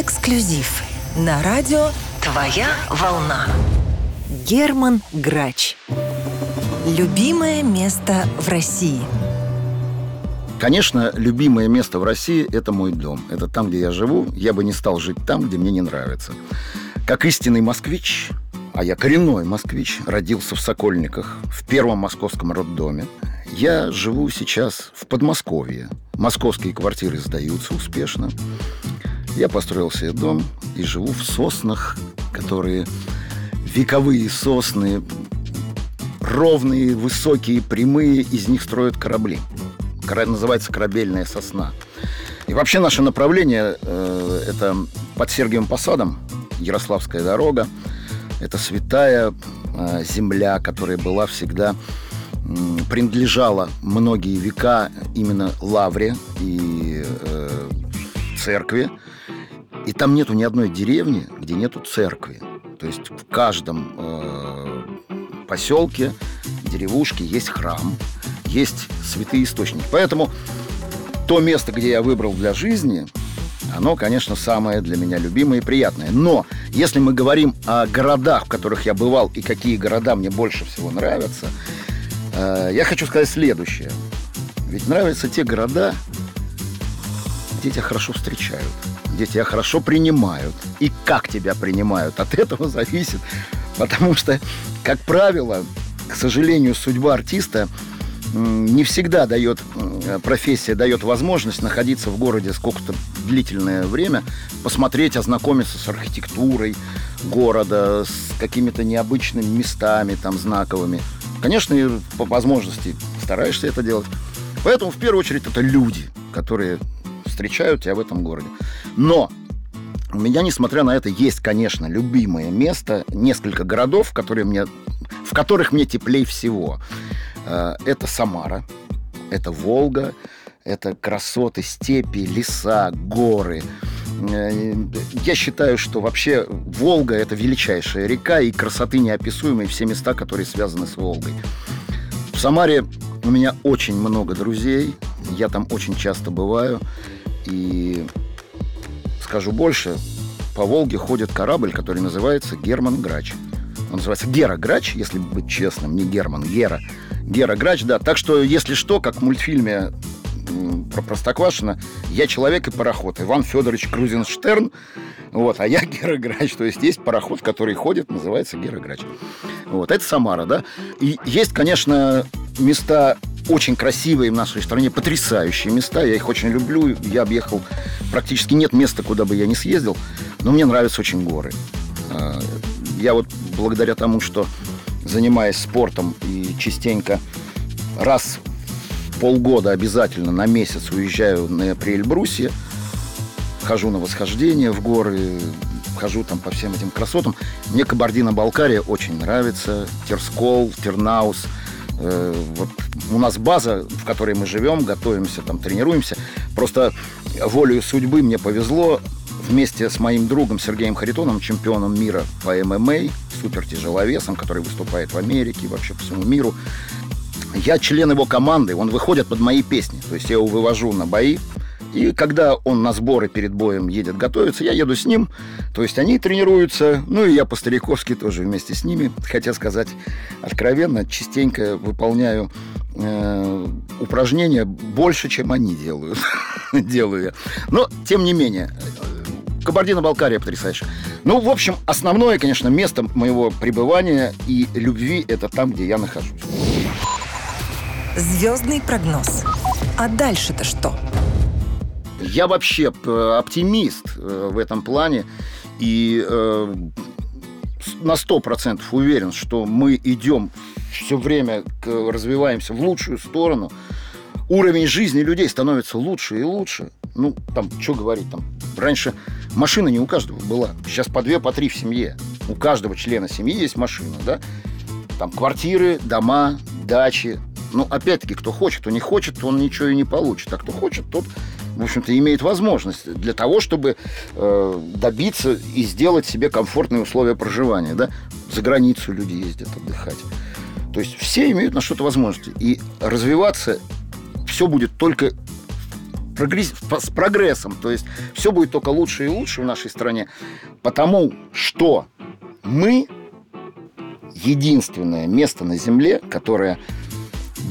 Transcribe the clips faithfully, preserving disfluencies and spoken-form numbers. Эксклюзив на радио «Твоя волна». Герман Грач. Любимое место в России. Конечно, любимое место в России – это мой дом. Это там, где я живу. Я бы не стал жить там, где мне не нравится. Как истинный москвич, а я коренной москвич, родился в Сокольниках, в первом московском роддоме. Я живу сейчас в Подмосковье. Московские квартиры сдаются успешно. Я построил себе дом и живу в соснах, которые вековые сосны, ровные, высокие, прямые, из них строят корабли. Называется корабельная сосна. И вообще наше направление э, это под Сергиевым Посадом, Ярославская дорога. Это святая э, земля, которая была всегда, э, принадлежала многие века именно лавре и э, церкви. И там нету ни одной деревни, где нету церкви. То есть в каждом э, поселке, деревушке есть храм, есть святые источники. Поэтому то место, где я выбрал для жизни, оно, конечно, самое для меня любимое и приятное. Но если мы говорим о городах, в которых я бывал, и какие города мне больше всего нравятся, э, я хочу сказать следующее. Ведь нравятся те города, где тебя хорошо встречают, где тебя хорошо принимают. И как тебя принимают, от этого зависит. Потому что, как правило, к сожалению, судьба артиста не всегда дает, профессия дает возможность находиться в городе сколько-то длительное время, посмотреть, ознакомиться с архитектурой города, с какими-то необычными местами там знаковыми. Конечно, и по возможности стараешься это делать. Поэтому, в первую очередь, это люди, которые встречают тебя в этом городе. Но у меня, несмотря на это, есть, конечно, любимое место, несколько городов, которые мне, в которых мне теплей всего. Это Самара, это Волга, это красоты, степи, леса, горы. Я считаю, что вообще Волга – это величайшая река, и красоты неописуемой, все места, которые связаны с Волгой. В Самаре у меня очень много друзей, я там очень часто бываю, и скажу больше, по Волге ходит корабль, который называется «Герман Грач». Он называется «Гера Грач», если быть честным, не Герман, Гера. Гера Грач, да. Так что, если что, как в мультфильме про Простоквашино, я человек и пароход. Иван Федорович Крузенштерн, вот, а я Гера Грач. То есть есть пароход, который ходит, называется Гера Грач. Вот, это Самара, да. И есть, конечно, места очень красивые в нашей стране, потрясающие места. Я их очень люблю. Я объехал, практически нет места, куда бы я не съездил. Но мне нравятся очень горы. Я вот благодаря тому, что занимаясь спортом и частенько раз в полгода обязательно на месяц уезжаю на Приэльбрусье, хожу на восхождение в горы, хожу там по всем этим красотам. Мне Кабардино-Балкария очень нравится, Терскол, Тернаус. Вот у нас база, в которой мы живем, готовимся, там, тренируемся. Просто волею судьбы мне повезло. Вместе с моим другом Сергеем Харитоновым, чемпионом мира по эм эм а, супертяжеловесом, который выступает в Америке и вообще по всему миру, я член его команды, он выходит под мои песни. То есть я его вывожу на бои, и когда он на сборы перед боем едет готовиться, я еду с ним. То есть они тренируются, ну и я по-стариковски тоже вместе с ними. Хотя сказать откровенно, частенько выполняю э, упражнения больше, чем они делают. Делаю я. Но, тем не менее... Кабардино-Балкария потрясающая. Ну, в общем, основное, конечно, место моего пребывания и любви – это там, где я нахожусь. Звездный прогноз. А дальше-то что? Я вообще оптимист в этом плане. И э, на сто процентов уверен, что мы идем все время, к, развиваемся в лучшую сторону. Уровень жизни людей становится лучше и лучше. Ну, там, что говорить, там, раньше машина не у каждого была. Сейчас по две, по три в семье. У каждого члена семьи есть машина, да? Там квартиры, дома, дачи. Ну, опять-таки, кто хочет, кто не хочет, он ничего и не получит. А кто хочет, тот, в общем-то, имеет возможность для того, чтобы э, добиться и сделать себе комфортные условия проживания, да? За границу люди ездят отдыхать. То есть все имеют на что-то возможности. И развиваться все будет только прогресс, с прогрессом. То есть все будет только лучше и лучше в нашей стране, потому что мы единственное место на земле, которое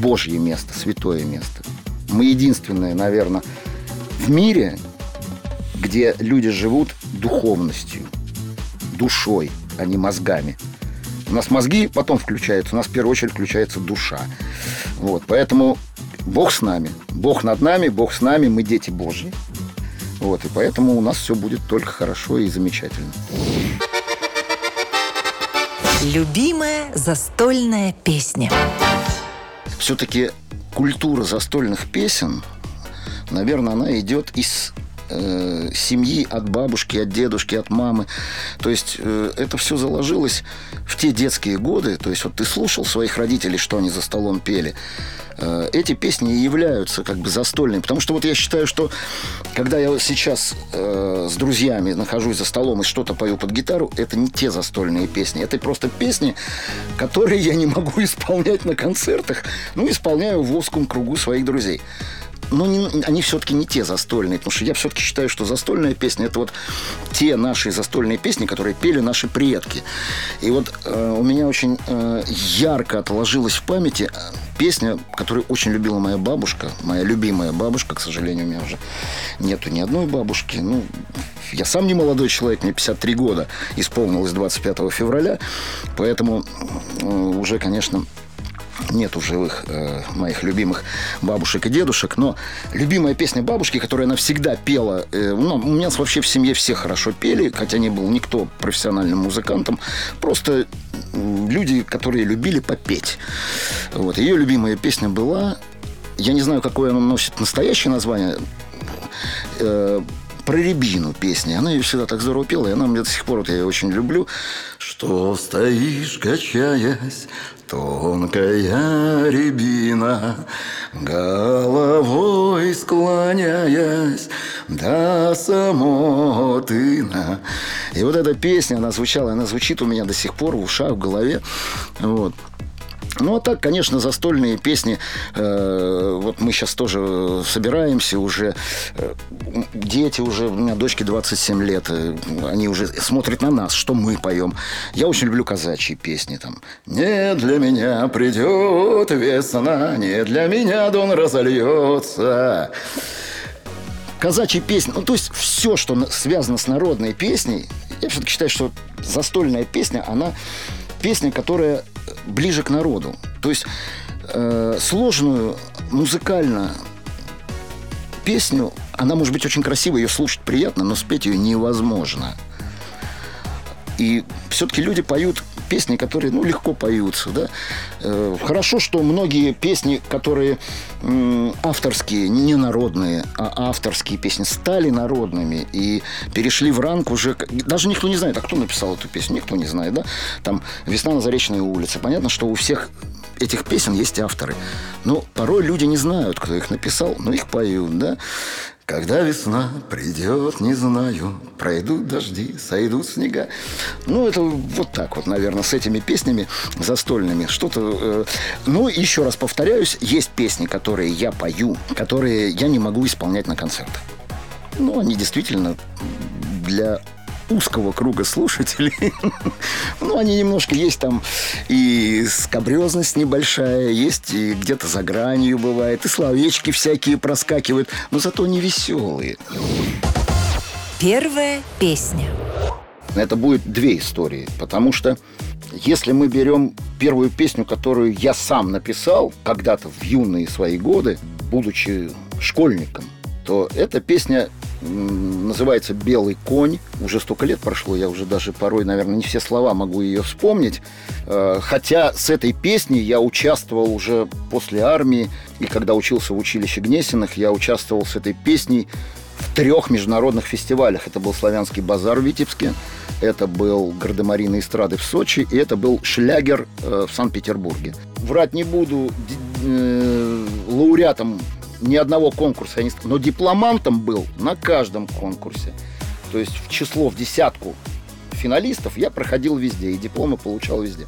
Божье место, святое место. Мы единственное, наверное, в мире, где люди живут духовностью, душой, а не мозгами. У нас мозги потом включаются, у нас в первую очередь включается душа. Вот, поэтому Бог с нами, Бог над нами, Бог с нами, мы дети Божьи. Вот, и поэтому у нас все будет только хорошо и замечательно. Любимая застольная песня. Все-таки культура застольных песен, наверное, она идет из э, семьи, от бабушки, от дедушки, от мамы. То есть э, это все заложилось в те детские годы. То есть вот ты слушал своих родителей, что они за столом пели. Э, эти песни и являются как бы застольными. Потому что вот я считаю, что когда я сейчас э, с друзьями нахожусь за столом и что-то пою под гитару, это не те застольные песни. Это просто песни, которые я не могу исполнять на концертах. Ну, исполняю в узком кругу своих друзей. Но не, они все-таки не те застольные, потому что я все-таки считаю, что застольная песня – это вот те наши застольные песни, которые пели наши предки. И вот э, у меня очень э, ярко отложилась в памяти песня, которую очень любила моя бабушка, моя любимая бабушка, к сожалению, у меня уже нету ни одной бабушки. Ну, я сам не молодой человек, мне пятьдесят три года исполнилось двадцать пятого февраля, поэтому э, уже, конечно... Нету живых э, моих любимых бабушек и дедушек, но любимая песня бабушки, которую она всегда пела, э, ну, у меня вообще в семье все хорошо пели, хотя не был никто профессиональным музыкантом, просто люди, которые любили попеть. Вот. Ее любимая песня была, я не знаю, какое она носит настоящее название, э, про рябину песни. Она ее всегда так здорово пела, и она мне до сих пор, вот, я ее очень люблю. Что стоишь, качаясь, тонкая рябина, головой склоняясь до самого тына. И вот эта песня, она звучала, она звучит у меня до сих пор в ушах, в голове. Вот. Ну, а так, конечно, застольные песни. Э, вот мы сейчас тоже собираемся уже. Э, дети уже, у меня дочке двадцать семь лет. Э, они уже смотрят на нас, что мы поем. Я очень люблю казачьи песни. Там. Не для меня придет весна, не для меня дон разольется. Казачьи песни. Ну, то есть все, что связано с народной песней. Я все-таки считаю, что застольная песня, она... Песня, которая ближе к народу. То есть э, сложную музыкально песню, она может быть очень красивой, ее слушать приятно, но спеть ее невозможно. И все-таки люди поют песни, которые, ну, легко поются, да? Э, хорошо, что многие песни, которые э, авторские, не народные, а авторские песни, стали народными и перешли в ранг уже... Даже никто не знает, а кто написал эту песню, никто не знает, да? Там «Весна на Заречной улице». Понятно, что у всех этих песен есть авторы. Но порой люди не знают, кто их написал, но их поют, да? Когда весна придет, не знаю, пройдут дожди, сойдут снега. Ну, это вот так вот, наверное, с этими песнями застольными. Что-то... Э... Ну, еще раз повторяюсь, есть песни, которые я пою, которые я не могу исполнять на концертах. Ну, они действительно для... узкого круга слушателей. Ну, они немножко есть там и скабрёзность небольшая, есть и где-то за гранью бывает, и словечки всякие проскакивают, но зато не веселые. Первая песня. Это будет две истории, потому что если мы берем первую песню, которую я сам написал когда-то в юные свои годы, будучи школьником, то эта песня называется «Белый конь». Уже столько лет прошло, я уже даже порой, наверное, не все слова могу ее вспомнить. Хотя с этой песней я участвовал уже после армии. И когда учился в училище Гнесиных, я участвовал с этой песней в трех международных фестивалях. Это был «Славянский базар» в Витебске, это был «Гардемарины эстрады» в Сочи, и это был «Шлягер» в Санкт-Петербурге. Врать не буду, лауреатом ни одного конкурса я не стал, но дипломантом был на каждом конкурсе. То есть в число, в десятку финалистов я проходил везде, и дипломы получал везде.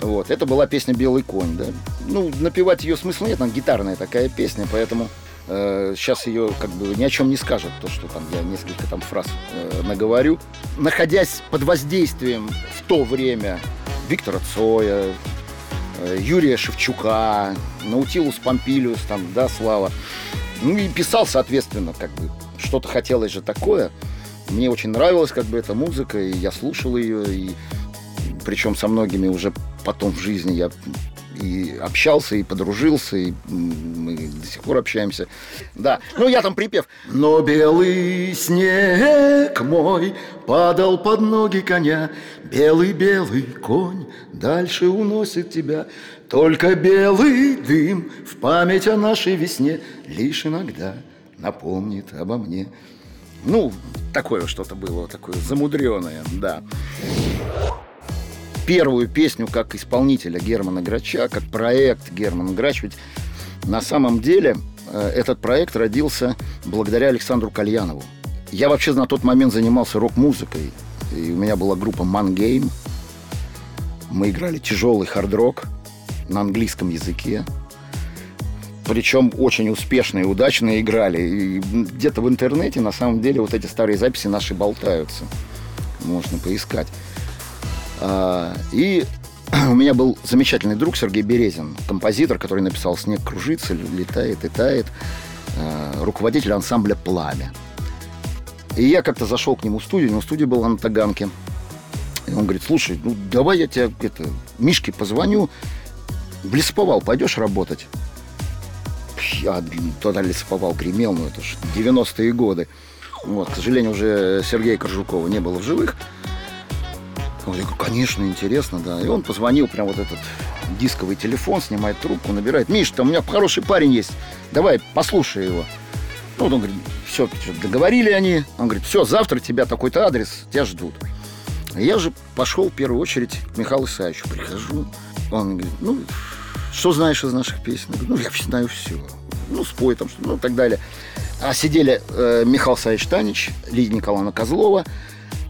Вот. Это была песня «Белый конь». Да? Ну, напевать ее смысла нет, она гитарная такая песня, поэтому Сейчас ее как бы ни о чем не скажет, то, что там я несколько там фраз э, наговорю. Находясь под воздействием в то время Виктора Цоя, э, Юрия Шевчука, Наутилус Помпилиус, там, да, Слава. Ну и писал, соответственно, как бы что-то хотелось же такое. Мне очень нравилась как бы эта музыка, и я слушал ее, и причем со многими уже потом в жизни я... и общался, и подружился, и мы до сих пор общаемся. Да, ну я там припев. Но белый снег мой падал под ноги коня, белый-белый конь дальше уносит тебя. Только белый дым в память о нашей весне лишь иногда напомнит обо мне. Ну, такое что-то было, такое замудреное, да. Первую песню как исполнителя Германа Грача, как проект Герман Грач. Ведь на самом деле этот проект родился благодаря Александру Кальянову. Я вообще на тот момент занимался рок-музыкой. И у меня была группа Mangame. Мы играли тяжелый хард-рок на английском языке. Причем очень успешно и удачно играли. И где-то в интернете на самом деле вот эти старые записи наши болтаются. Можно поискать. И у меня был замечательный друг Сергей Березин, композитор, который написал «Снег кружится, летает и тает», руководитель ансамбля «Пламя». И я как-то зашел к нему в студию, у него студия была на Таганке. И он говорит: слушай, ну давай я тебе это, Мишке позвоню, в Лесоповал пойдешь работать? Я тогда Лесоповал гремел, ну это же девяностые годы. Вот, к сожалению, уже Сергея Коржукова не было в живых. Я говорю: конечно, интересно, да. И он позвонил, прям вот этот дисковый телефон, снимает трубку, набирает: Миш, там у меня хороший парень есть, давай, послушай его. Ну, вот он говорит: все, договорили они. Он говорит: все, завтра тебя такой-то адрес, тебя ждут. И я же пошел в первую очередь к Михаилу Исаевичу, прихожу. Он говорит: ну, что знаешь из наших песен? Я говорю: ну, я знаю все. Ну, спой там, что, ну, и так далее. А сидели э, Михаил Исаевич Танич, Лидия Николаевна Козлова.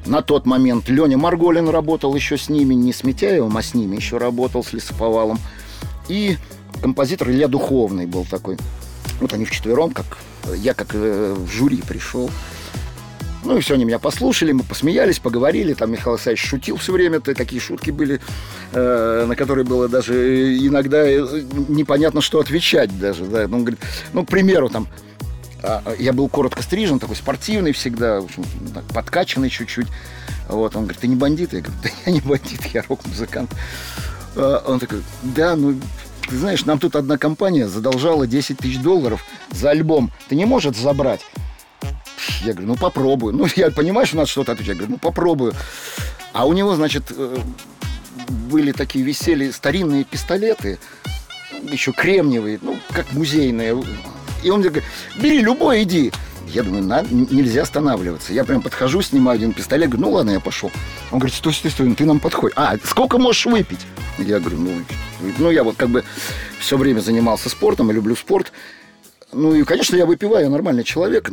На тот момент Леня Марголин работал еще с ними, не с Митяевым, а с ними еще работал, с Лесоповалом. И композитор Илья Духовный был такой. Вот они вчетвером, как, я как э, в жюри пришел. Ну и все, они меня послушали, мы посмеялись, поговорили. Там Михаил Исаевич шутил все время, такие шутки были, э, на которые было даже иногда непонятно, что отвечать даже. Да. Он говорит, ну, к примеру, там... Я был коротко стрижен, такой спортивный всегда, в общем, так, подкачанный чуть-чуть. Вот, он говорит: ты не бандит? Я говорю: да я не бандит, я рок-музыкант. Он такой: да, ну, ты знаешь, нам тут одна компания задолжала десять тысяч долларов за альбом. Ты не можешь забрать? Я говорю: ну, попробую. Ну, я понимаю, что надо что-то отвечать. Я говорю: ну, попробую. А у него, значит, были такие, висели старинные пистолеты, еще кремниевые, ну, как музейные. И он мне говорит: бери любой, иди. Я думаю, надо, нельзя останавливаться. Я прям подхожу, снимаю один пистолет, говорю: ну ладно, я пошел. Он говорит: стой, стой, стой, ты нам подходишь. А, сколько можешь выпить? Я говорю: ну, ну я вот как бы все время занимался спортом, и люблю спорт. Ну и, конечно, я выпиваю, я нормальный человек.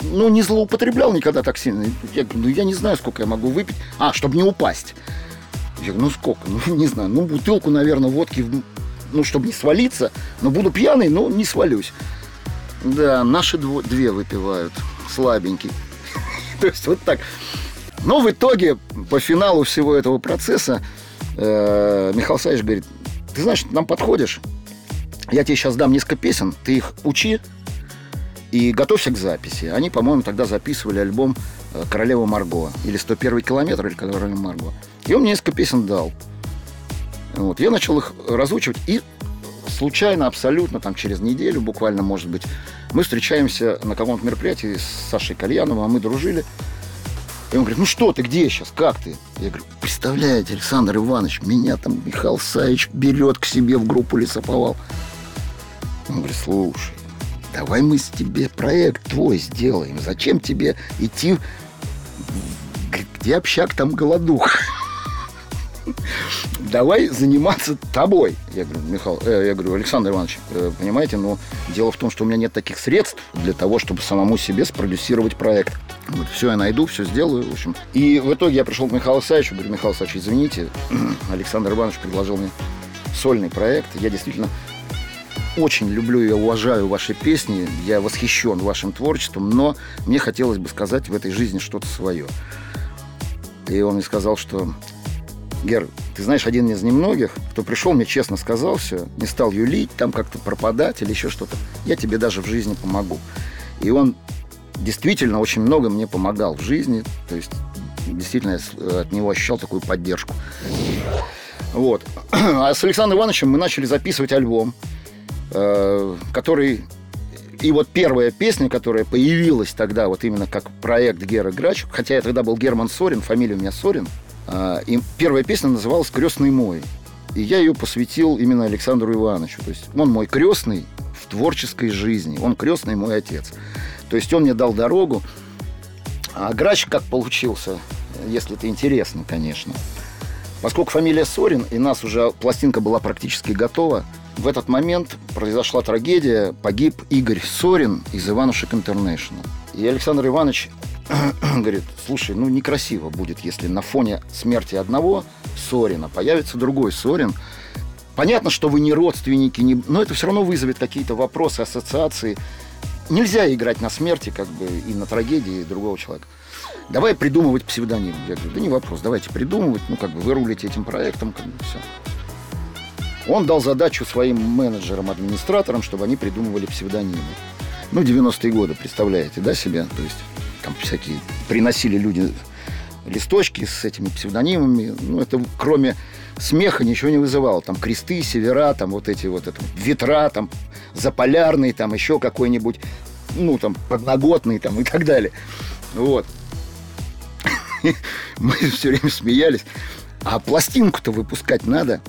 Ну, не злоупотреблял никогда так сильно. Я говорю: ну я не знаю, сколько я могу выпить. А, чтобы не упасть. Я говорю: ну сколько? Ну, не знаю, ну бутылку, наверное, водки, ну, чтобы не свалиться. Но буду пьяный, но не свалюсь. Да, наши дво- две выпивают, слабенький. То есть вот так. Но в итоге, по финалу всего этого процесса, э- Михаил Исаевич говорит: ты знаешь, ты нам подходишь, я тебе сейчас дам несколько песен, ты их учи и готовься к записи. Они, по-моему, тогда записывали альбом «Королева Марго», или сто первый километр, или «Королева Марго». И он мне несколько песен дал. Вот. Я начал их разучивать, и случайно, абсолютно, там через неделю буквально, может быть, мы встречаемся на каком-то мероприятии с Сашей Кальяновым, а мы дружили. И он говорит: ну что ты, где сейчас, как ты? Я говорю: представляете, Александр Иванович, меня там Михаил Исаевич берет к себе в группу «Лесоповал». Он говорит: слушай, давай мы с тебе проект твой сделаем. Зачем тебе идти, говорит, где общак, там голодуха. Давай заниматься тобой. Я говорю: Михаил, э, я говорю: Александр Иванович, э, понимаете, но дело в том, что у меня нет таких средств для того, чтобы самому себе спродюсировать проект. Вот, все я найду, все сделаю, в общем. И в итоге я пришел к Михаилу Исаевичу, говорю: Михаил Исаевич, извините, Александр Иванович предложил мне сольный проект. Я действительно очень люблю и уважаю ваши песни, я восхищен вашим творчеством, но мне хотелось бы сказать в этой жизни что-то свое. И он мне сказал, что... Гер, ты знаешь, один из немногих, кто пришел, мне честно сказал все, не стал юлить, там как-то пропадать или еще что-то. Я тебе даже в жизни помогу. И он действительно очень много мне помогал в жизни. То есть действительно я от него ощущал такую поддержку. Вот. А с Александром Ивановичем мы начали записывать альбом, который... И вот первая песня, которая появилась тогда, вот именно как проект Гера Грач, хотя я тогда был Герман Сорин, фамилия у меня Сорин, и первая песня называлась «Крестный мой». И я ее посвятил именно Александру Ивановичу. То есть он мой крестный в творческой жизни. Он крестный мой отец. То есть он мне дал дорогу. А Грач как получился, если это интересно, конечно. Поскольку фамилия Сорин, и нас уже пластинка была практически готова, в этот момент произошла трагедия. Погиб Игорь Сорин из «Иванушек Интернешнл». И Александр Иванович говорит, слушай, ну некрасиво будет, если на фоне смерти одного Сорина появится другой Сорин. Понятно, что вы не родственники, не... но это все равно вызовет какие-то вопросы, ассоциации. Нельзя играть на смерти как бы, и на трагедии другого человека. Давай придумывать псевдоним. Я говорю, да не вопрос, давайте придумывать. Ну как бы вы рулите этим проектом, как бы все. Он дал задачу своим менеджерам, администраторам, чтобы они придумывали псевдонимы. Ну, девяностые годы, представляете, да, себя? То есть там всякие приносили люди листочки с этими псевдонимами. Ну, это кроме смеха ничего не вызывало. Там кресты, севера, там вот эти вот это, ветра, там заполярный, там еще какой-нибудь, ну, там подноготный, там и так далее. Вот. Мы все время смеялись. А пластинку-то выпускать надо...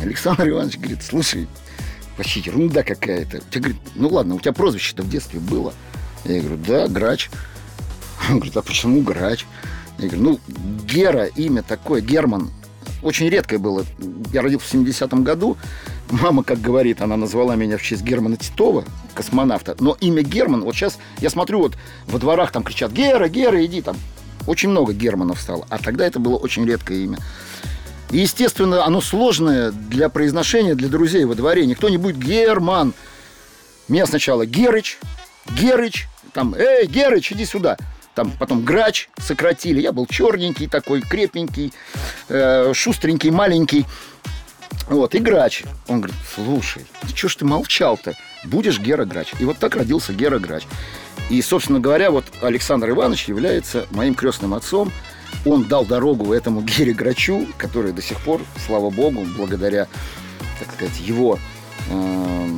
Александр Иванович говорит, слушай, вообще ерунда какая-то. Я говорю, ну ладно, у тебя прозвище-то в детстве было. Я говорю, да, Грач. Он говорит, а почему Грач? Я говорю, ну, Гера, имя такое, Герман. Очень редкое было. Я родился в семидесятом году. Мама, как говорит, она назвала меня в честь Германа Титова, космонавта. Но имя Герман, вот сейчас я смотрю, вот во дворах там кричат, Гера, Гера, иди там. Очень много Германов стало. А тогда это было очень редкое имя. И, естественно, оно сложное для произношения, для друзей во дворе. Никто не будет Герман. Меня сначала Герыч, Герыч, там, эй, Герыч, иди сюда. Там потом Грач сократили. Я был черненький такой, крепенький, э, шустренький, маленький. Вот, и Грач. Он говорит, слушай, ну что ж ты молчал-то? Будешь Гера Грач. И вот так родился Гера Грач. И, собственно говоря, вот Александр Иванович является моим крестным отцом. Он дал дорогу этому Гере Грачу, который до сих пор, слава богу, благодаря, так сказать, его э,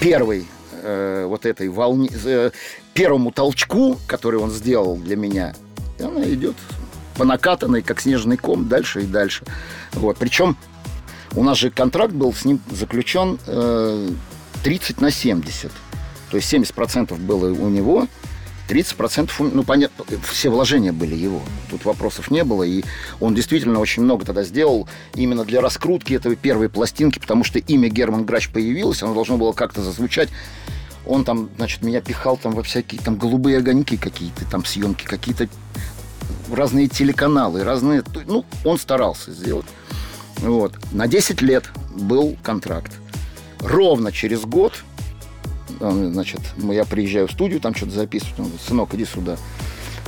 первой э, вот этой волне, э, первому толчку, который он сделал для меня, она идет по накатанной, как снежный ком, дальше и дальше. Вот. Причем у нас же контракт был с ним заключен э, тридцать на семьдесят. То есть семьдесят процентов было у него, тридцать процентов, ну, понятно, все вложения были его. Тут вопросов не было. И он действительно очень много тогда сделал именно для раскрутки этой первой пластинки, потому что имя Герман Грач появилось, оно должно было как-то зазвучать. Он там, значит, меня пихал там во всякие там голубые огоньки какие-то, там съемки, какие-то разные телеканалы, разные... Ну, он старался сделать. Вот. На десять лет был контракт. Ровно через год... Значит, я приезжаю в студию, там что-то записывают. Он говорит, сынок, иди сюда.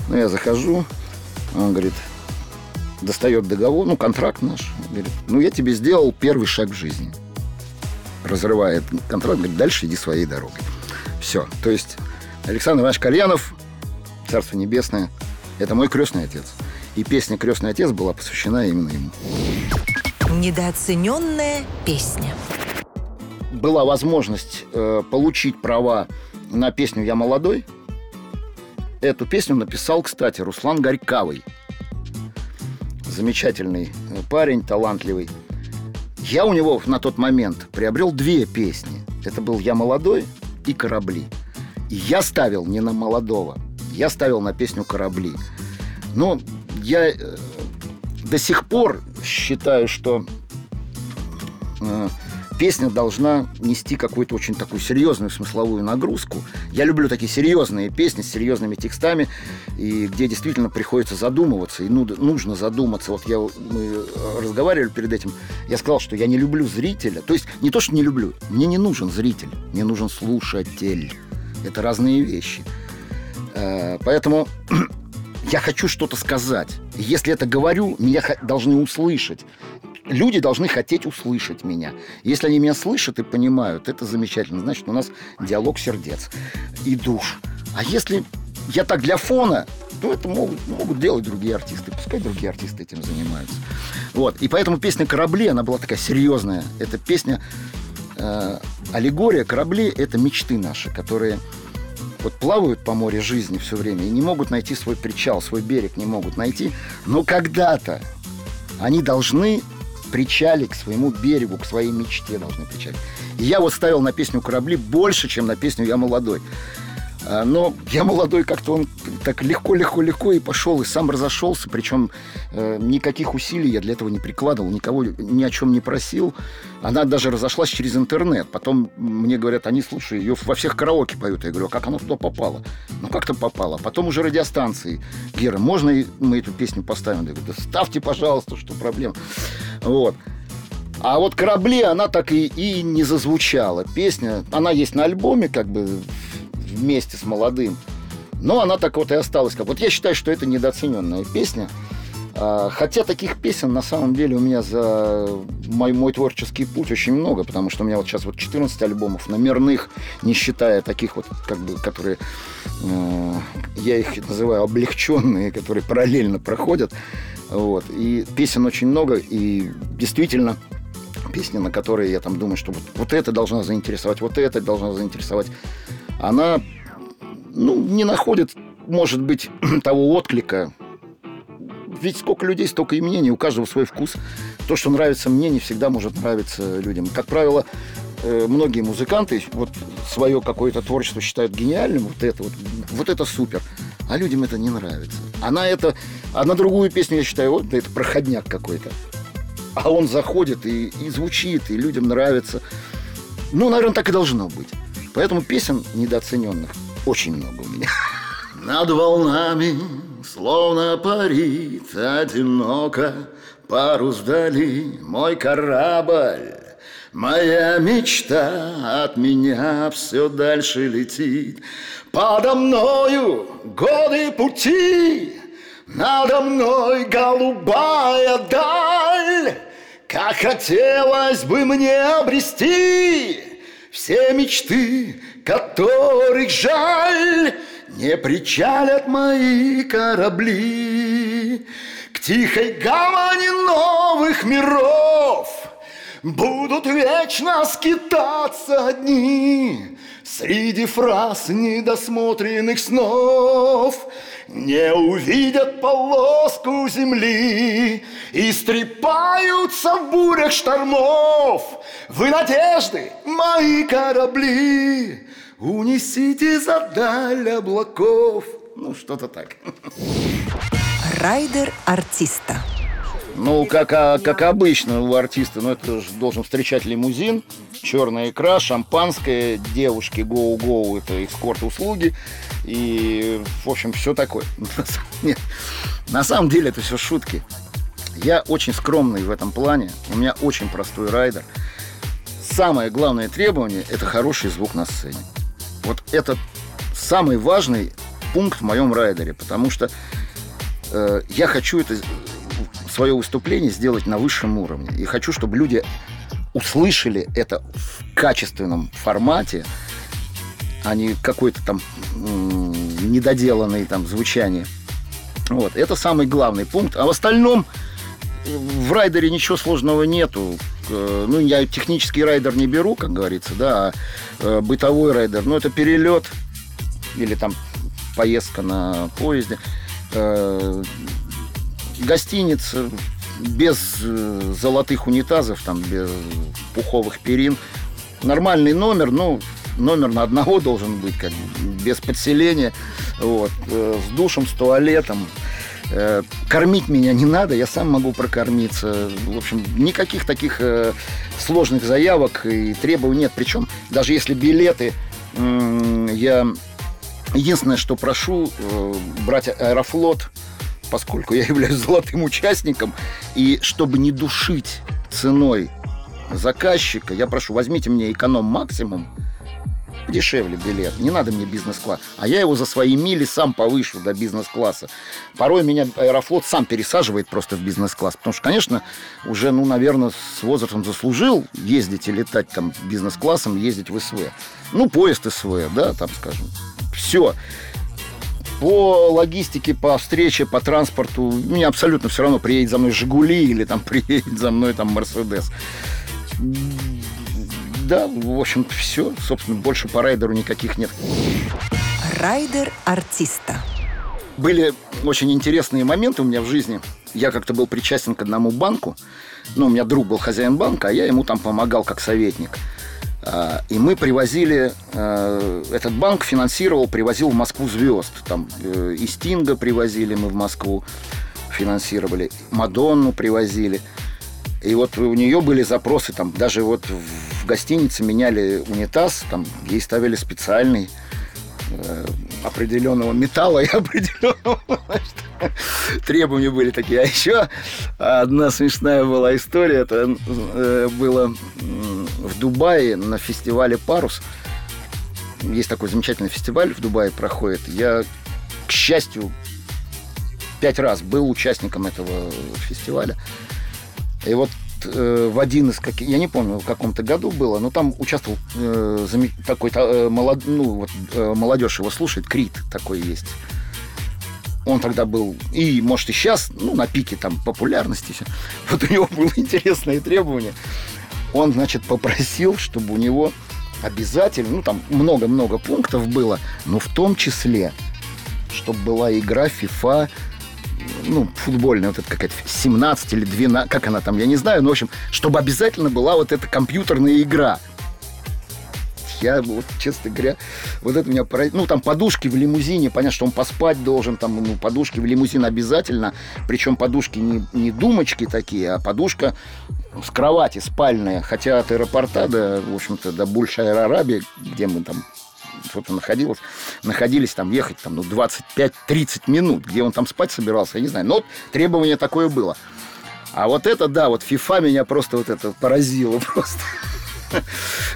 Ну, я захожу. Он говорит, достает договор, ну, контракт наш. Говорит, ну, я тебе сделал первый шаг в жизни. Разрывает контракт, говорит, дальше иди своей дорогой. Все. То есть Александр Иванович Кальянов, царство небесное, это мой крестный отец. И песня «Крестный отец» была посвящена именно ему. Недооцененная песня. Была возможность э, получить права на песню «Я молодой». Эту песню написал, кстати, Руслан Горькавый. Замечательный парень, талантливый. Я у него на тот момент приобрел две песни. Это был «Я молодой» и «Корабли». И я ставил не на молодого, я ставил на песню «Корабли». Но я э, до сих пор считаю, что... Э, песня должна нести какую-то очень такую серьезную смысловую нагрузку. Я люблю такие серьезные песни с серьезными текстами, и где действительно приходится задумываться, и нужно задуматься. Вот я, мы разговаривали перед этим, я сказал, что я не люблю зрителя. То есть не то, что не люблю, мне не нужен зритель, мне нужен слушатель. Это разные вещи. Поэтому я хочу что-то сказать. Если это говорю, меня должны услышать. Люди должны хотеть услышать меня. Если они меня слышат и понимают, это замечательно. Значит, у нас диалог сердец и душ. А если я так для фона, то это могут, могут делать другие артисты. Пускай другие артисты этим занимаются. Вот. И поэтому песня «Корабли», она была такая серьезная. Это песня, э, аллегория. Корабли – это мечты наши, которые... Вот плавают по морю жизни все время и не могут найти свой причал, свой берег не могут найти. Но когда-то они должны причалить к своему берегу, к своей мечте должны причалить. И я вот ставил на песню «Корабли» больше, чем на песню «Я молодой». Но «Я молодой» как-то он так легко-легко-легко и пошел, и сам разошелся. Причем э, никаких усилий я для этого не прикладывал, никого ни о чем не просил. Она даже разошлась через интернет. Потом мне говорят, они, слушай, ее во всех караоке поют. Я говорю, а как она туда попала? Ну, как-то попала. Потом уже радиостанции. Гера, можно мы эту песню поставим? Я говорю, да ставьте, пожалуйста, что проблема. Вот. А вот «Корабли», она так и, и не зазвучала. Песня, она есть на альбоме, как бы... вместе с «Молодым», но она так вот и осталась. Вот я считаю, что это недооцененная песня, хотя таких песен на самом деле у меня за мой, мой творческий путь очень много, потому что у меня вот сейчас вот четырнадцать альбомов номерных, не считая таких вот, как бы, которые, я их называю облегченные, которые параллельно проходят. Вот. И песен очень много, и действительно... песни, на которые я там думаю, что вот, вот это должна заинтересовать, вот это должна заинтересовать. Она, ну, не находит, может быть, того отклика. Ведь сколько людей, столько и мнений, у каждого свой вкус. То, что нравится мне, не всегда может нравиться людям. Как правило, многие музыканты вот свое какое-то творчество считают гениальным, вот это вот, вот это супер. А людям это не нравится. Она это, а на другую песню, я считаю, вот это проходняк какой-то. А он заходит и, и звучит, и людям нравится. Ну, наверное, так и должно быть. Поэтому песен недооцененных очень много у меня. Над волнами словно парит одиноко парус вдали мой корабль. Моя мечта от меня все дальше летит. Подо мною годы пути, надо мной голубая даль. Как хотелось бы мне обрести все мечты, которых жаль. Не причалят мои корабли к тихой гавани новых миров. Будут вечно скитаться одни среди фраз недосмотренных снов. Не увидят полоску земли и стрепаются в бурях штормов. Вы, надежды, мои корабли, унесите за даль облаков. Ну, что-то так. Райдер артиста. Ну, как, а, как обычно у артиста, ну, это же должен встречать лимузин, черная икра, шампанское, девушки, гоу-гоу, это эскорт-услуги и, в общем, все такое. Нет, на самом деле это все шутки. Я очень скромный в этом плане, у меня очень простой райдер. Самое главное требование – это хороший звук на сцене. Вот это самый важный пункт в моем райдере, потому что э, я хочу это... свое выступление сделать на высшем уровне. И хочу, чтобы люди услышали это в качественном формате, а не какое-то там м- недоделанное там звучание. Вот. Это самый главный пункт. А в остальном в райдере ничего сложного нету. Ну, я технический райдер не беру, как говорится, да, а бытовой райдер. Ну, это перелет или там поездка на поезде. Гостиница без золотых унитазов, там, без пуховых перин. Нормальный номер, ну, номер на одного должен быть, как бы, без подселения, вот, с душем, с туалетом, Кормить меня не надо, я сам могу прокормиться. В общем, никаких таких сложных заявок и требований нет. Причем, даже если билеты, я единственное, что прошу, брать Аэрофлот, поскольку я являюсь золотым участником, и чтобы не душить ценой заказчика, я прошу, возьмите мне эконом-максимум, дешевле билет, не надо мне бизнес-класс, а я его за свои мили сам повышу до бизнес-класса. Порой меня Аэрофлот сам пересаживает просто в бизнес-класс, потому что, конечно, уже, ну, наверное, с возрастом заслужил ездить и летать там бизнес-классом, ездить в СВ. Ну, поезд СВ, да, там, скажем, все. По логистике, по встрече, по транспорту, мне абсолютно все равно, приедет за мной «Жигули» или там приедет за мной там «Мерседес». Да, в общем, все. Собственно, больше по райдеру никаких нет. Райдер артиста. Были очень интересные моменты у меня в жизни. Я как-то был причастен к одному банку. Ну, у меня друг был хозяин банка, а я ему там помогал как советник. И мы привозили... Этот банк финансировал, привозил в Москву звезд. Там и Стинга привозили мы в Москву, финансировали. Мадонну привозили. И вот у нее были запросы, там, даже вот в гостинице меняли унитаз, там, ей ставили специальный э, определенного металла и определенного требования были такие. А еще одна смешная была история, это э, было в Дубае на фестивале «Парус». Есть такой замечательный фестиваль в Дубае проходит. Я, к счастью, пять раз был участником этого фестиваля. И вот э, в один из каких, я не помню, в каком-то году было, но там участвовал э, зам... такой э, молод... ну, вот, э, молодежь его слушает, Крит такой есть. Он тогда был, и может и сейчас, ну, на пике там популярности. Все. Вот у него было интересное требование. Он, значит, попросил, чтобы у него обязательно, ну, там много-много пунктов было, но в том числе, чтобы была игра FIFA, ну, футбольная, вот это какая-то семнадцать или двенадцать, как она там, я не знаю, но, в общем, чтобы обязательно была вот эта компьютерная игра. Я, вот, честно говоря, вот это меня поразило. Ну, там подушки в лимузине, понятно, что он поспать должен, там, ну, подушки в лимузин обязательно, причем подушки не, не думочки такие, а подушка с кровати спальная, хотя от аэропорта до, в общем-то, до Бульш-Аэр-Арабии, где мы там... собственно, находилось, находились там ехать там, ну, двадцать пять тридцать минут, где он там спать собирался, я не знаю. Но вот требование такое было. А вот это, да, вот FIFA меня просто вот это поразило просто.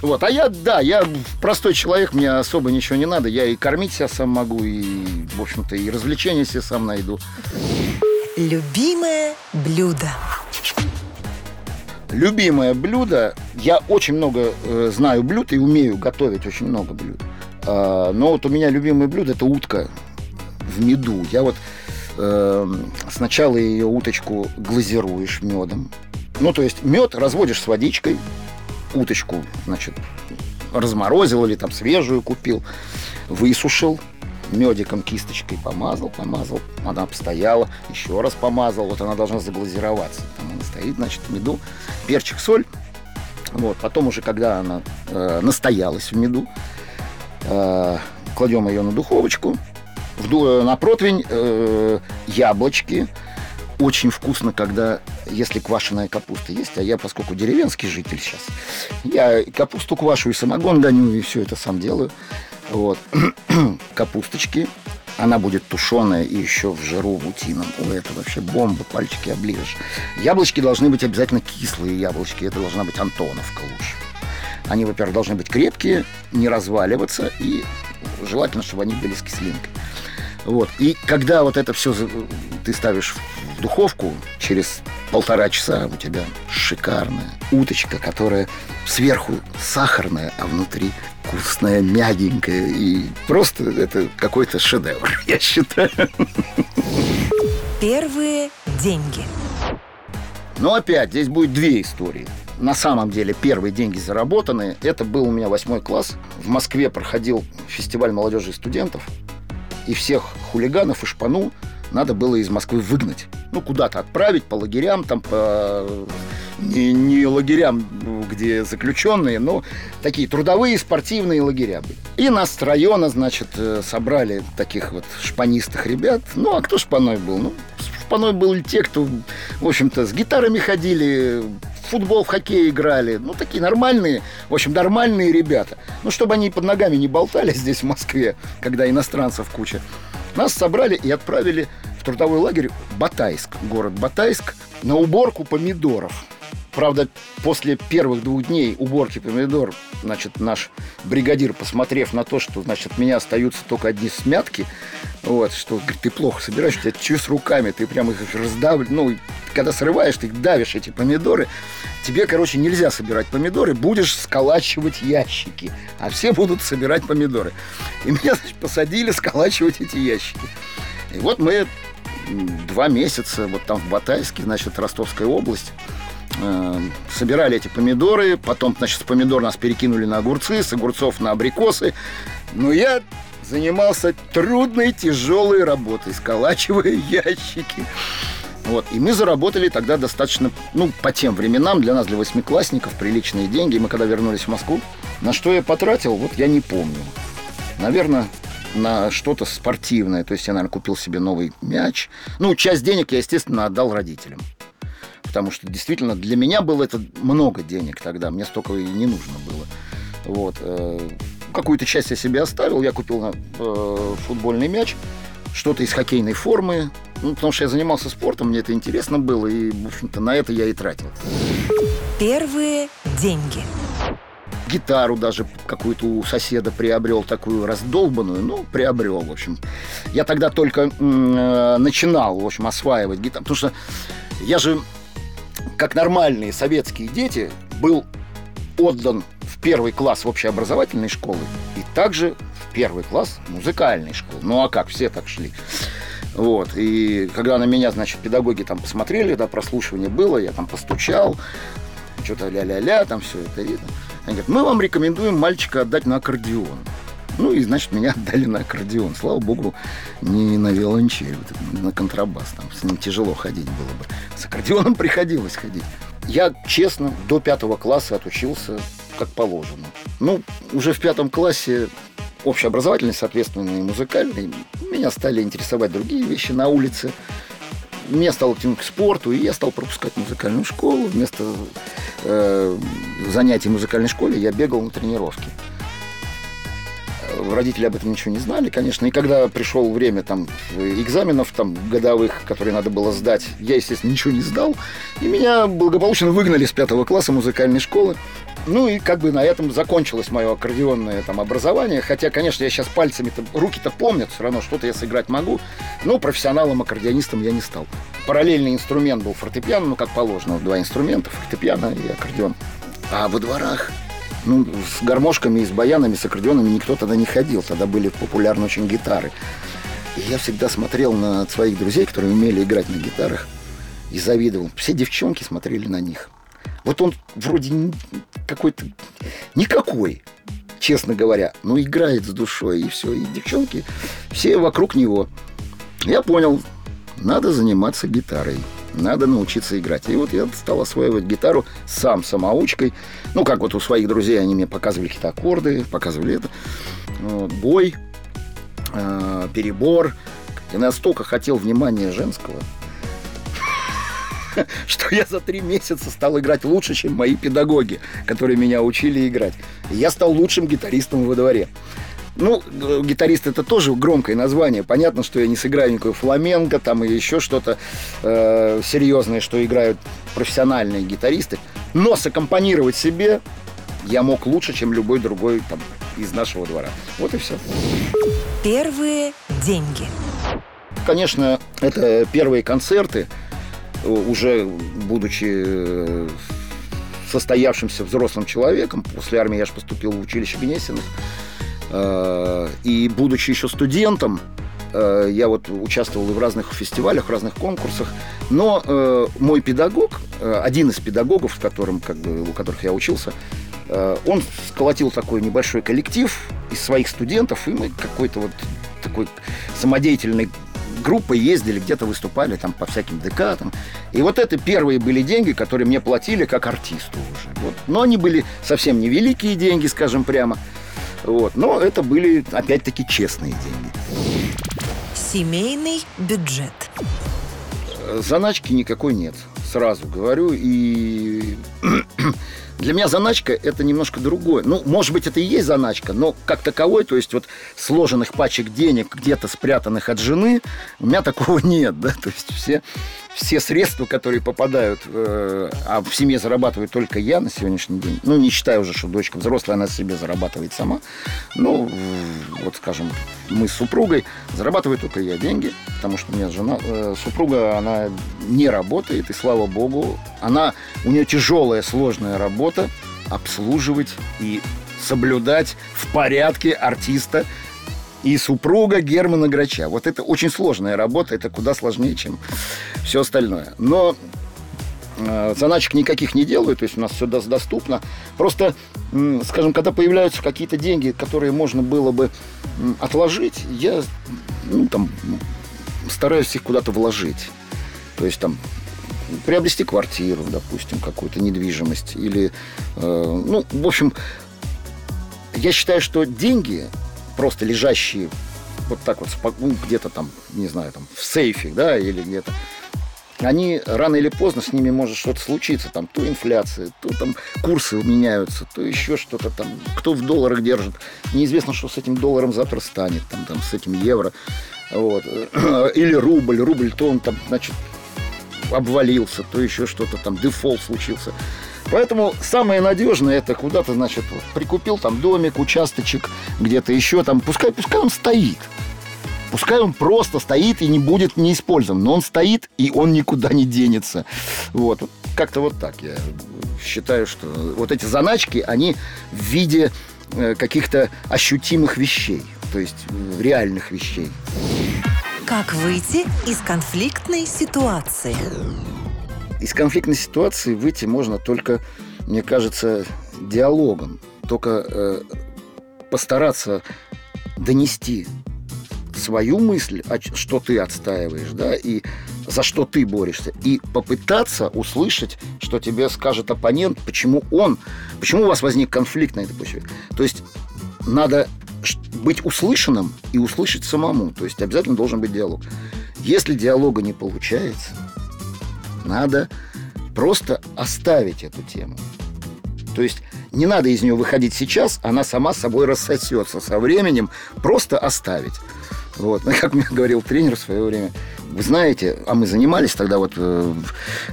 Вот, а я, да, я простой человек, мне особо ничего не надо. Я и кормить себя сам могу, и, в общем-то, и развлечения себе сам найду. Любимое блюдо. Любимое блюдо. Я очень много э, знаю блюд и умею готовить очень много блюд. Э, но вот у меня любимое блюдо – это утка в меду. Я вот э, сначала ее уточку глазируешь медом. Ну, то есть мед разводишь с водичкой. Уточку, значит, разморозил или там свежую купил. Высушил. Медиком, кисточкой помазал, помазал. Она обстояла, еще раз помазал. Вот она должна заглазироваться. Там она стоит, значит, в меду. Перчик, соль. Вот. Потом уже, когда она э, настоялась в меду, э, кладем ее на духовочку. В, на противень э, яблочки. Очень вкусно, когда, если квашеная капуста есть. А я, поскольку деревенский житель сейчас, я капусту квашу, и самогон гоню, и все это сам делаю. Вот. Капусточки. Она будет тушеная и еще в жиру в утином. Ой, это вообще бомба, пальчики оближешь. Яблочки должны быть обязательно кислые яблочки. Это должна быть антоновка лучше. Они, во-первых, должны быть крепкие, не разваливаться. И желательно, чтобы они были с кислинкой. Вот. И когда вот это все ты ставишь в духовку, через полтора часа у тебя шикарная уточка, которая сверху сахарная, а внутри вкусная, мягенькая. И просто это какой-то шедевр, я считаю. Первые деньги. Но опять, здесь будет две истории. На самом деле, первые деньги заработанные. Это был у меня восьмой класс. В Москве проходил фестиваль молодежи и студентов. И всех хулиганов и шпану надо было из Москвы выгнать. Ну, куда-то отправить, по лагерям, там, по... Не, не лагерям, где заключенные, но такие трудовые, спортивные лагеря были. И нас с района, значит, собрали таких вот шпанистых ребят. Ну, а кто шпаной был? Ну, шпаной были те, кто, в общем-то, с гитарами ходили, в футбол, в хоккей играли. Ну, такие нормальные, в общем, нормальные ребята. Ну, чтобы они под ногами не болтали здесь, в Москве, когда иностранцев куча. Нас собрали и отправили в трудовой лагерь Батайск, город Батайск, на уборку помидоров. Правда, после первых двух дней уборки помидор, значит, наш бригадир, посмотрев на то, что, значит, от меня остаются только одни смятки, вот, что, говорит, ты плохо собираешь, у тебя чё с руками, ты прям их раздавишь, ну, когда срываешь, ты их давишь, эти помидоры, тебе, короче, нельзя собирать помидоры, будешь сколачивать ящики, а все будут собирать помидоры. И меня, значит, посадили сколачивать эти ящики. И вот мы два месяца, вот там в Батайске, значит, Ростовская область, собирали эти помидоры, потом, значит, с помидор нас перекинули на огурцы, с огурцов на абрикосы. Но я занимался трудной, тяжелой работой, сколачивая ящики. Вот. И мы заработали тогда достаточно, ну, по тем временам, для нас, для восьмиклассников, приличные деньги. И мы когда вернулись в Москву, на что я потратил, вот я не помню. Наверное, на что-то спортивное. То есть я, наверное, купил себе новый мяч. Ну, часть денег я, естественно, отдал родителям. Потому что действительно для меня было это много денег тогда. Мне столько и не нужно было. Вот. Какую-то часть я себе оставил. Я купил футбольный мяч, что-то из хоккейной формы. Ну, потому что я занимался спортом, мне это интересно было. И, в общем-то, на это я и тратил. Первые деньги. Гитару даже какую-то у соседа приобрел, такую раздолбанную, ну, приобрел, в общем. Я тогда только м-м, начинал, в общем, осваивать гитару. Потому что я же... как нормальные советские дети, был отдан в первый класс общеобразовательной школы и также в первый класс музыкальной школы. Ну а как, все так шли. Вот. И когда на меня, значит, педагоги там посмотрели, да, прослушивание было, я там постучал, что-то ля-ля-ля, там все это видно. Они говорят, мы вам рекомендуем мальчика отдать на аккордеон. Ну и, значит, меня отдали на аккордеон. Слава богу, не на виолончель, на контрабас. Там с ним тяжело ходить было бы. С аккордеоном приходилось ходить. Я, честно, до пятого класса отучился как положено. Ну, уже в пятом классе общеобразовательный, соответственно, и музыкальный. Меня стали интересовать другие вещи на улице. Меня стало тянуть к спорту, и я стал пропускать музыкальную школу. Вместо э, занятий в музыкальной школе я бегал на тренировки. Родители об этом ничего не знали, конечно. И когда пришло время там, экзаменов там, годовых, которые надо было сдать, я, естественно, ничего не сдал. И меня благополучно выгнали с пятого класса музыкальной школы. Ну и как бы на этом закончилось мое аккордеонное там, образование. Хотя, конечно, я сейчас пальцами-то, руки-то помнят, все равно что-то я сыграть могу. Но профессионалом-аккордеонистом я не стал. Параллельный инструмент был фортепиано, ну как положено, два инструмента, фортепиано и аккордеон. А во дворах... Ну, с гармошками и с баянами, с аккордеонами никто тогда не ходил. Тогда были популярны очень гитары. И я всегда смотрел на своих друзей, которые умели играть на гитарах, и завидовал. Все девчонки смотрели на них. Вот он вроде какой-то никакой, честно говоря, но играет с душой, и все. И девчонки все вокруг него. Я понял, надо заниматься гитарой. Надо научиться играть. И вот я стал осваивать гитару сам, самоучкой. Ну, как вот у своих друзей, они мне показывали какие-то аккорды, показывали это. Бой, э, перебор. Я настолько хотел внимания женского, что я за три месяца стал играть лучше, чем мои педагоги, которые меня учили играть. Я стал лучшим гитаристом во дворе. Ну, гитарист — это тоже громкое название. Понятно, что я не сыграю никакой фламенко там и еще что-то э, серьезное, что играют профессиональные гитаристы. Но саккомпанировать себе я мог лучше, чем любой другой там, из нашего двора. Вот и все. Первые деньги. Конечно, это первые концерты, уже будучи состоявшимся взрослым человеком. После армии я же поступил в училище Гнесиных. И будучи еще студентом, я вот участвовал и в разных фестивалях, в разных конкурсах. Но мой педагог, один из педагогов, в котором, как бы, у которых я учился, он сколотил такой небольшой коллектив из своих студентов. И мы какой-то вот такой самодеятельной группой ездили, где-то выступали там, по всяким ДК. Там. И вот это первые были деньги, которые мне платили как артисту уже. Вот. Но они были совсем невеликие деньги, скажем прямо. Вот. Но это были, опять-таки, честные деньги. Семейный бюджет. Заначки никакой нет, сразу говорю. И для меня заначка это немножко другое. Ну, может быть, это и есть заначка, но как таковой, то есть вот сложенных пачек денег, где-то спрятанных от жены, у меня такого нет, да, то есть все, все средства, которые попадают, э, а в семье зарабатываю только я на сегодняшний день, ну, не считая уже, что дочка взрослая, она себе зарабатывает сама, ну, вот, скажем, мы с супругой, зарабатываю только я деньги, потому что у меня жена, э, супруга, она не работает, и слава богу, она, у нее тяжелая, сложная работа, обслуживать и соблюдать в порядке артиста и супруга Германа Грача. Вот это очень сложная работа, это куда сложнее, чем все остальное. Но э, заначек никаких не делаю, то есть у нас все доступно. Просто, э, скажем, когда появляются какие-то деньги, которые можно было бы э, отложить, я ну, там, стараюсь их куда-то вложить. То есть там приобрести квартиру, допустим, какую-то недвижимость или, э, ну, в общем, я считаю, что деньги, просто лежащие вот так вот, ну, где-то там, не знаю, там, в сейфе, да, или где-то, они рано или поздно, с ними может что-то случиться, там, то инфляция, то там курсы меняются, то еще что-то там, кто в долларах держит, неизвестно, что с этим долларом завтра станет, там, там с этим евро, вот, или рубль, рубль, то он там, значит, обвалился, то еще что-то там, дефолт случился. Поэтому самое надежное это куда-то, значит, вот, прикупил там домик, участочек, где-то еще там, пускай, пускай он стоит. Пускай он просто стоит и не будет не использован, но он стоит и он никуда не денется. Вот. Как-то вот так я считаю, что вот эти заначки, они в виде каких-то ощутимых вещей, то есть реальных вещей. Как выйти из конфликтной ситуации? Из конфликтной ситуации выйти можно только, мне кажется, диалогом. Только э, постараться донести свою мысль, что ты отстаиваешь, да, и за что ты борешься, и попытаться услышать, что тебе скажет оппонент, почему он, почему у вас возник конфликт на этой почве. То есть надо быть услышанным и услышать самому. То есть обязательно должен быть диалог. Если диалога не получается, надо просто оставить эту тему. То есть не надо из нее выходить сейчас, она сама собой рассосется со временем. Просто оставить. Вот. Как мне говорил тренер в свое время, вы знаете, а мы занимались тогда, вот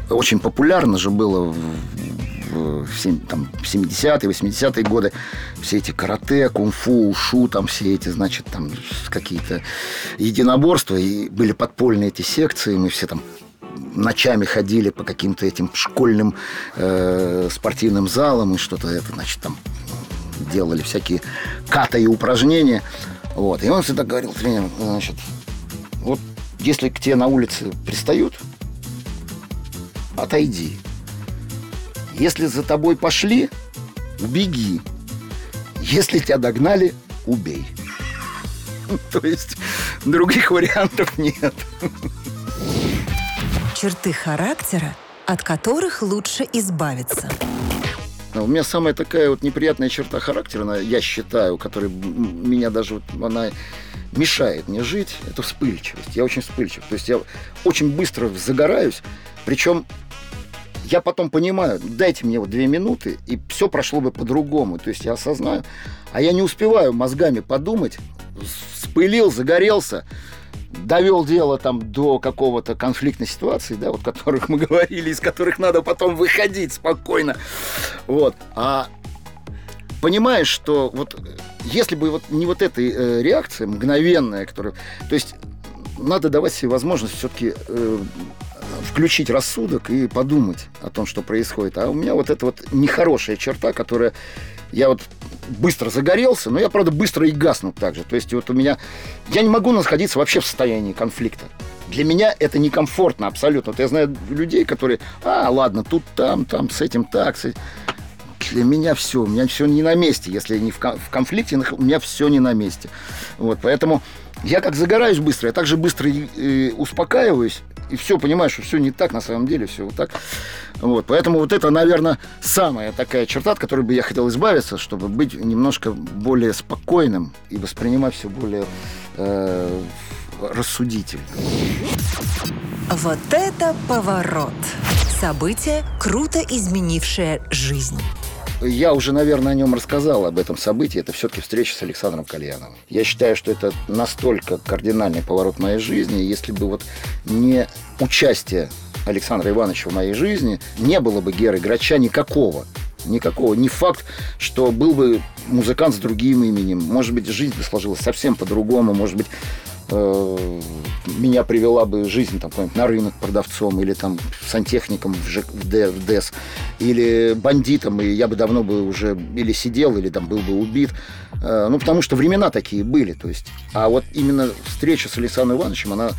очень популярно же было в там, семидесятые, восьмидесятые годы все эти карате, кунг-фу, ушу, там все эти, значит, там какие-то единоборства, и были подпольные эти секции, мы все там ночами ходили по каким-то этим школьным э, спортивным залам и что-то это, значит, там делали всякие ката и упражнения, вот, и он всегда говорил, тренер, значит, вот если к тебе на улице пристают, отойди. Если за тобой пошли, беги. Если тебя догнали, убей. То есть других вариантов нет. Черты характера, от которых лучше избавиться. У меня самая такая вот неприятная черта характера, я считаю, которая меня даже, она мешает мне жить, это вспыльчивость. Я очень вспыльчив. То есть я очень быстро загораюсь, причем я потом понимаю, дайте мне вот две минуты, и все прошло бы по-другому. То есть я осознаю, а я не успеваю мозгами подумать. Вспылил, загорелся, довел дело там до какого-то конфликтной ситуации, да, вот, о которых мы говорили, из которых надо потом выходить спокойно. Вот. А понимаешь, что вот если бы вот не вот эта э, реакция мгновенная, которая... То есть надо давать себе возможность все-таки... Э, включить рассудок и подумать о том, что происходит. А у меня вот эта вот нехорошая черта, которая... Я вот быстро загорелся, но я, правда, быстро и гасну так же. То есть вот у меня... Я не могу находиться вообще в состоянии конфликта. Для меня это некомфортно абсолютно. Вот я знаю людей, которые... А, ладно, тут, там, там, с этим, так, с этим... Для меня все, у меня все не на месте. Если не в конфликте, у меня все не на месте. Вот, поэтому я как загораюсь быстро, я так же быстро и успокаиваюсь, и все, понимаешь, что все не так, на самом деле все вот так. Вот, поэтому вот это, наверное, самая такая черта, от которой бы я хотел избавиться, чтобы быть немножко более спокойным и воспринимать все более э, рассудительно. Вот это поворот! Событие, круто изменившее жизнь. Я уже, наверное, о нем рассказал, об этом событии. Это все-таки встреча с Александром Кальяновым. Я считаю, что это настолько кардинальный поворот моей жизни. Если бы вот не участие Александра Ивановича в моей жизни, не было бы Геры Грача никакого. Никакого. Не факт, что был бы музыкант с другим именем. Может быть, жизнь бы сложилась совсем по-другому. Может быть, э- меня привела бы жизнь там, на рынок продавцом или там, сантехником в, Ж... в ДЭС, или бандитом, и я бы давно бы уже или сидел, или там, был бы убит. Э- ну, потому что времена такие были. То есть. А вот именно встреча с Александром Ивановичем, она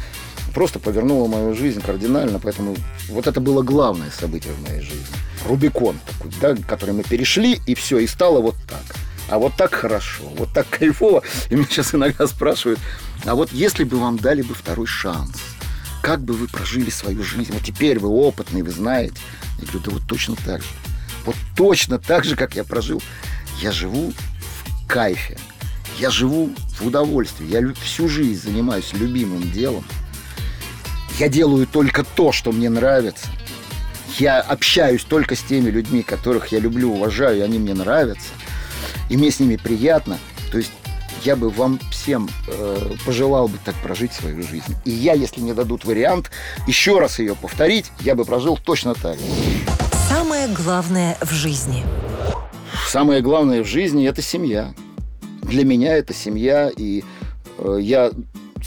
просто повернула мою жизнь кардинально, поэтому вот это было главное событие в моей жизни. Рубикон такой, да, который мы перешли, и все, и стало вот так. А вот так хорошо, вот так кайфово. И меня сейчас иногда спрашивают, а вот если бы вам дали бы второй шанс, как бы вы прожили свою жизнь? Вот теперь вы опытный, вы знаете. Я говорю, да вот точно так же. Вот точно так же, как я прожил. Я живу в кайфе, я живу в удовольствии, я всю жизнь занимаюсь любимым делом. Я делаю только то, что мне нравится. Я общаюсь только с теми людьми, которых я люблю, уважаю, и они мне нравятся. И мне с ними приятно. То есть я бы вам всем э, пожелал бы так прожить свою жизнь. И я, если мне дадут вариант, еще раз ее повторить, я бы прожил точно так же. Самое главное в жизни. Самое главное в жизни – это семья. Для меня это семья, и э, я...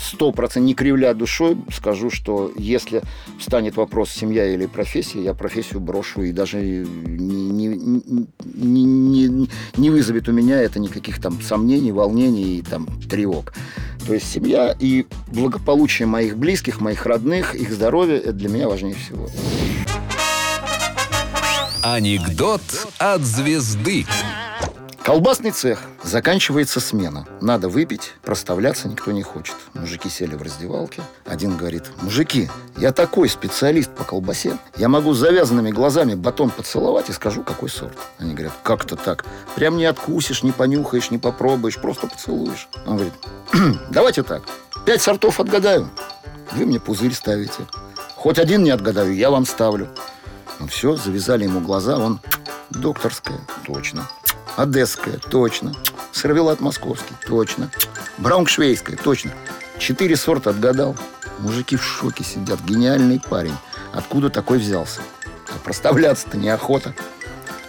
Сто процентов, не кривля душой, скажу, что если встанет вопрос семья или профессия, я профессию брошу, и даже не, не, не, не вызовет у меня это никаких там сомнений, волнений и там тревог. То есть семья и благополучие моих близких, моих родных, их здоровье – это для меня важнее всего. Анекдот от звезды. Колбасный цех. Заканчивается смена. Надо выпить, проставляться никто не хочет. Мужики сели в раздевалке. Один говорит, мужики, я такой специалист по колбасе. Я могу с завязанными глазами батон поцеловать и скажу, какой сорт. Они говорят, как-то так. Прям не откусишь, не понюхаешь, не попробуешь, просто поцелуешь. Он говорит, давайте так, пять сортов отгадаю. Вы мне пузырь ставите. Хоть один не отгадаю, я вам ставлю. Ну все, завязали ему глаза, он докторская, точно. Одесская, точно. Сервелат московский, точно. Брауншвейгская, точно. Четыре сорта отгадал. Мужики в шоке сидят. Гениальный парень. Откуда такой взялся? А проставляться-то неохота.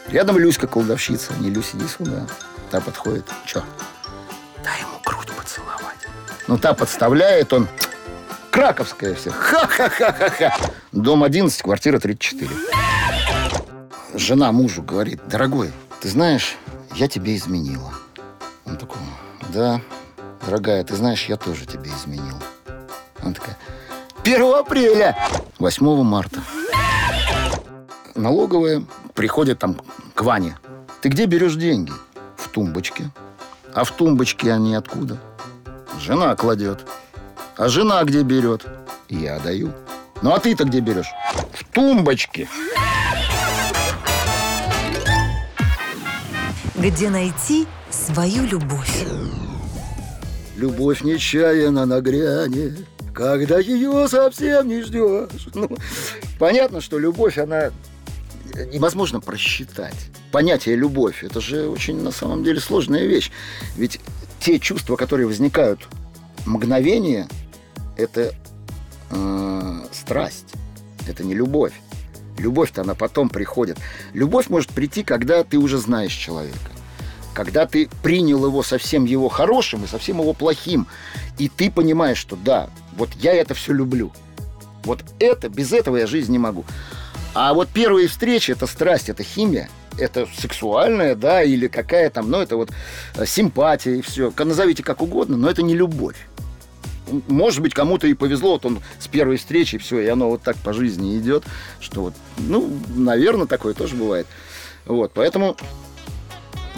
Рядом Люська колдовщица. Не, Люсь, иди сюда. Та подходит. Че? Дай ему грудь поцеловать. Ну, та подставляет, он... Краковская все. Ха-ха-ха-ха-ха. Дом одиннадцать, квартира тридцать четыре. Жена мужу говорит, дорогой, ты знаешь, я тебе изменила. Он такой, да, дорогая, ты знаешь, я тоже тебе изменила. Она такая, первого апреля. восьмого марта. Налоговая приходит там к Ване. Ты где берешь деньги? В тумбочке. А в тумбочке они откуда? Жена кладет. А жена где берет? Я даю. Ну а ты-то где берешь? В тумбочке. Где найти свою любовь? Любовь нечаянно нагрянет, когда ее совсем не ждешь. Ну, понятно, что любовь, она невозможно просчитать. Понятие «любовь» – это же очень, на самом деле, сложная вещь. Ведь те чувства, которые возникают мгновение, это э, страсть, это не любовь. Любовь-то она потом приходит. Любовь может прийти, когда ты уже знаешь человека. Когда ты принял его совсем его хорошим и совсем его плохим. И ты понимаешь, что да, вот я это все люблю. Вот это, без этого я жизнь не могу. А вот первые встречи – это страсть, это химия. Это сексуальная, да, или какая там, ну, это вот симпатия и все. Назовите как угодно, но это не любовь. Может быть, кому-то и повезло, вот он с первой встречи, все, и оно вот так по жизни идет, что вот, ну, наверное, такое тоже бывает. Вот, поэтому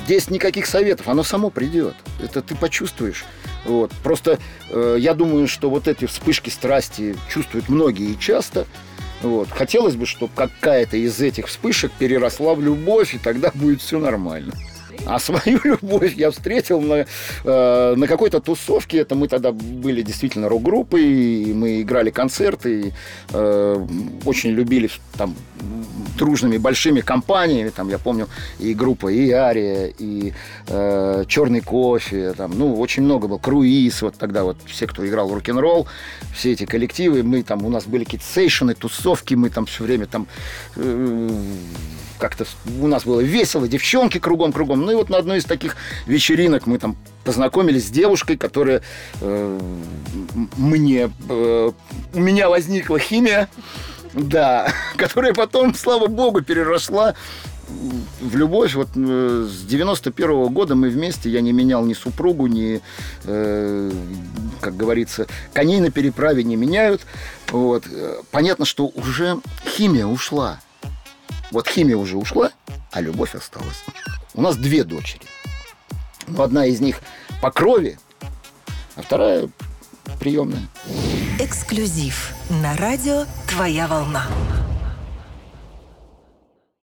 здесь никаких советов, оно само придет, это ты почувствуешь. Вот, просто э, я думаю, что вот эти вспышки страсти чувствуют многие и часто. Вот, хотелось бы, чтобы какая-то из этих вспышек переросла в любовь, и тогда будет все нормально. А свою любовь я встретил на, э, на какой-то тусовке. Это мы тогда были действительно рок-группой, и мы играли концерты, и, э, очень любили там дружными большими компаниями. Там, я помню, и группа, и Ария, и э, Черный кофе. Там, ну, очень много было. Круиз. Вот тогда вот все, кто играл рок-н-ролл, все эти коллективы. Мы там, у нас были какие-то сейшены, тусовки. Мы там все время там... Э, как-то у нас было весело, девчонки кругом-кругом. Ну и вот на одной из таких вечеринок мы там познакомились с девушкой, которая э, мне... Э, у меня возникла химия, да, которая потом, слава богу, переросла в любовь. Вот э, с девяносто первого года мы вместе, я не менял ни супругу, ни, э, как говорится, коней на переправе не меняют. Вот. Понятно, что уже химия ушла. Вот химия уже ушла, а любовь осталась. У нас две дочери. Но одна из них по крови, а вторая приемная. Эксклюзив на радио «Твоя волна».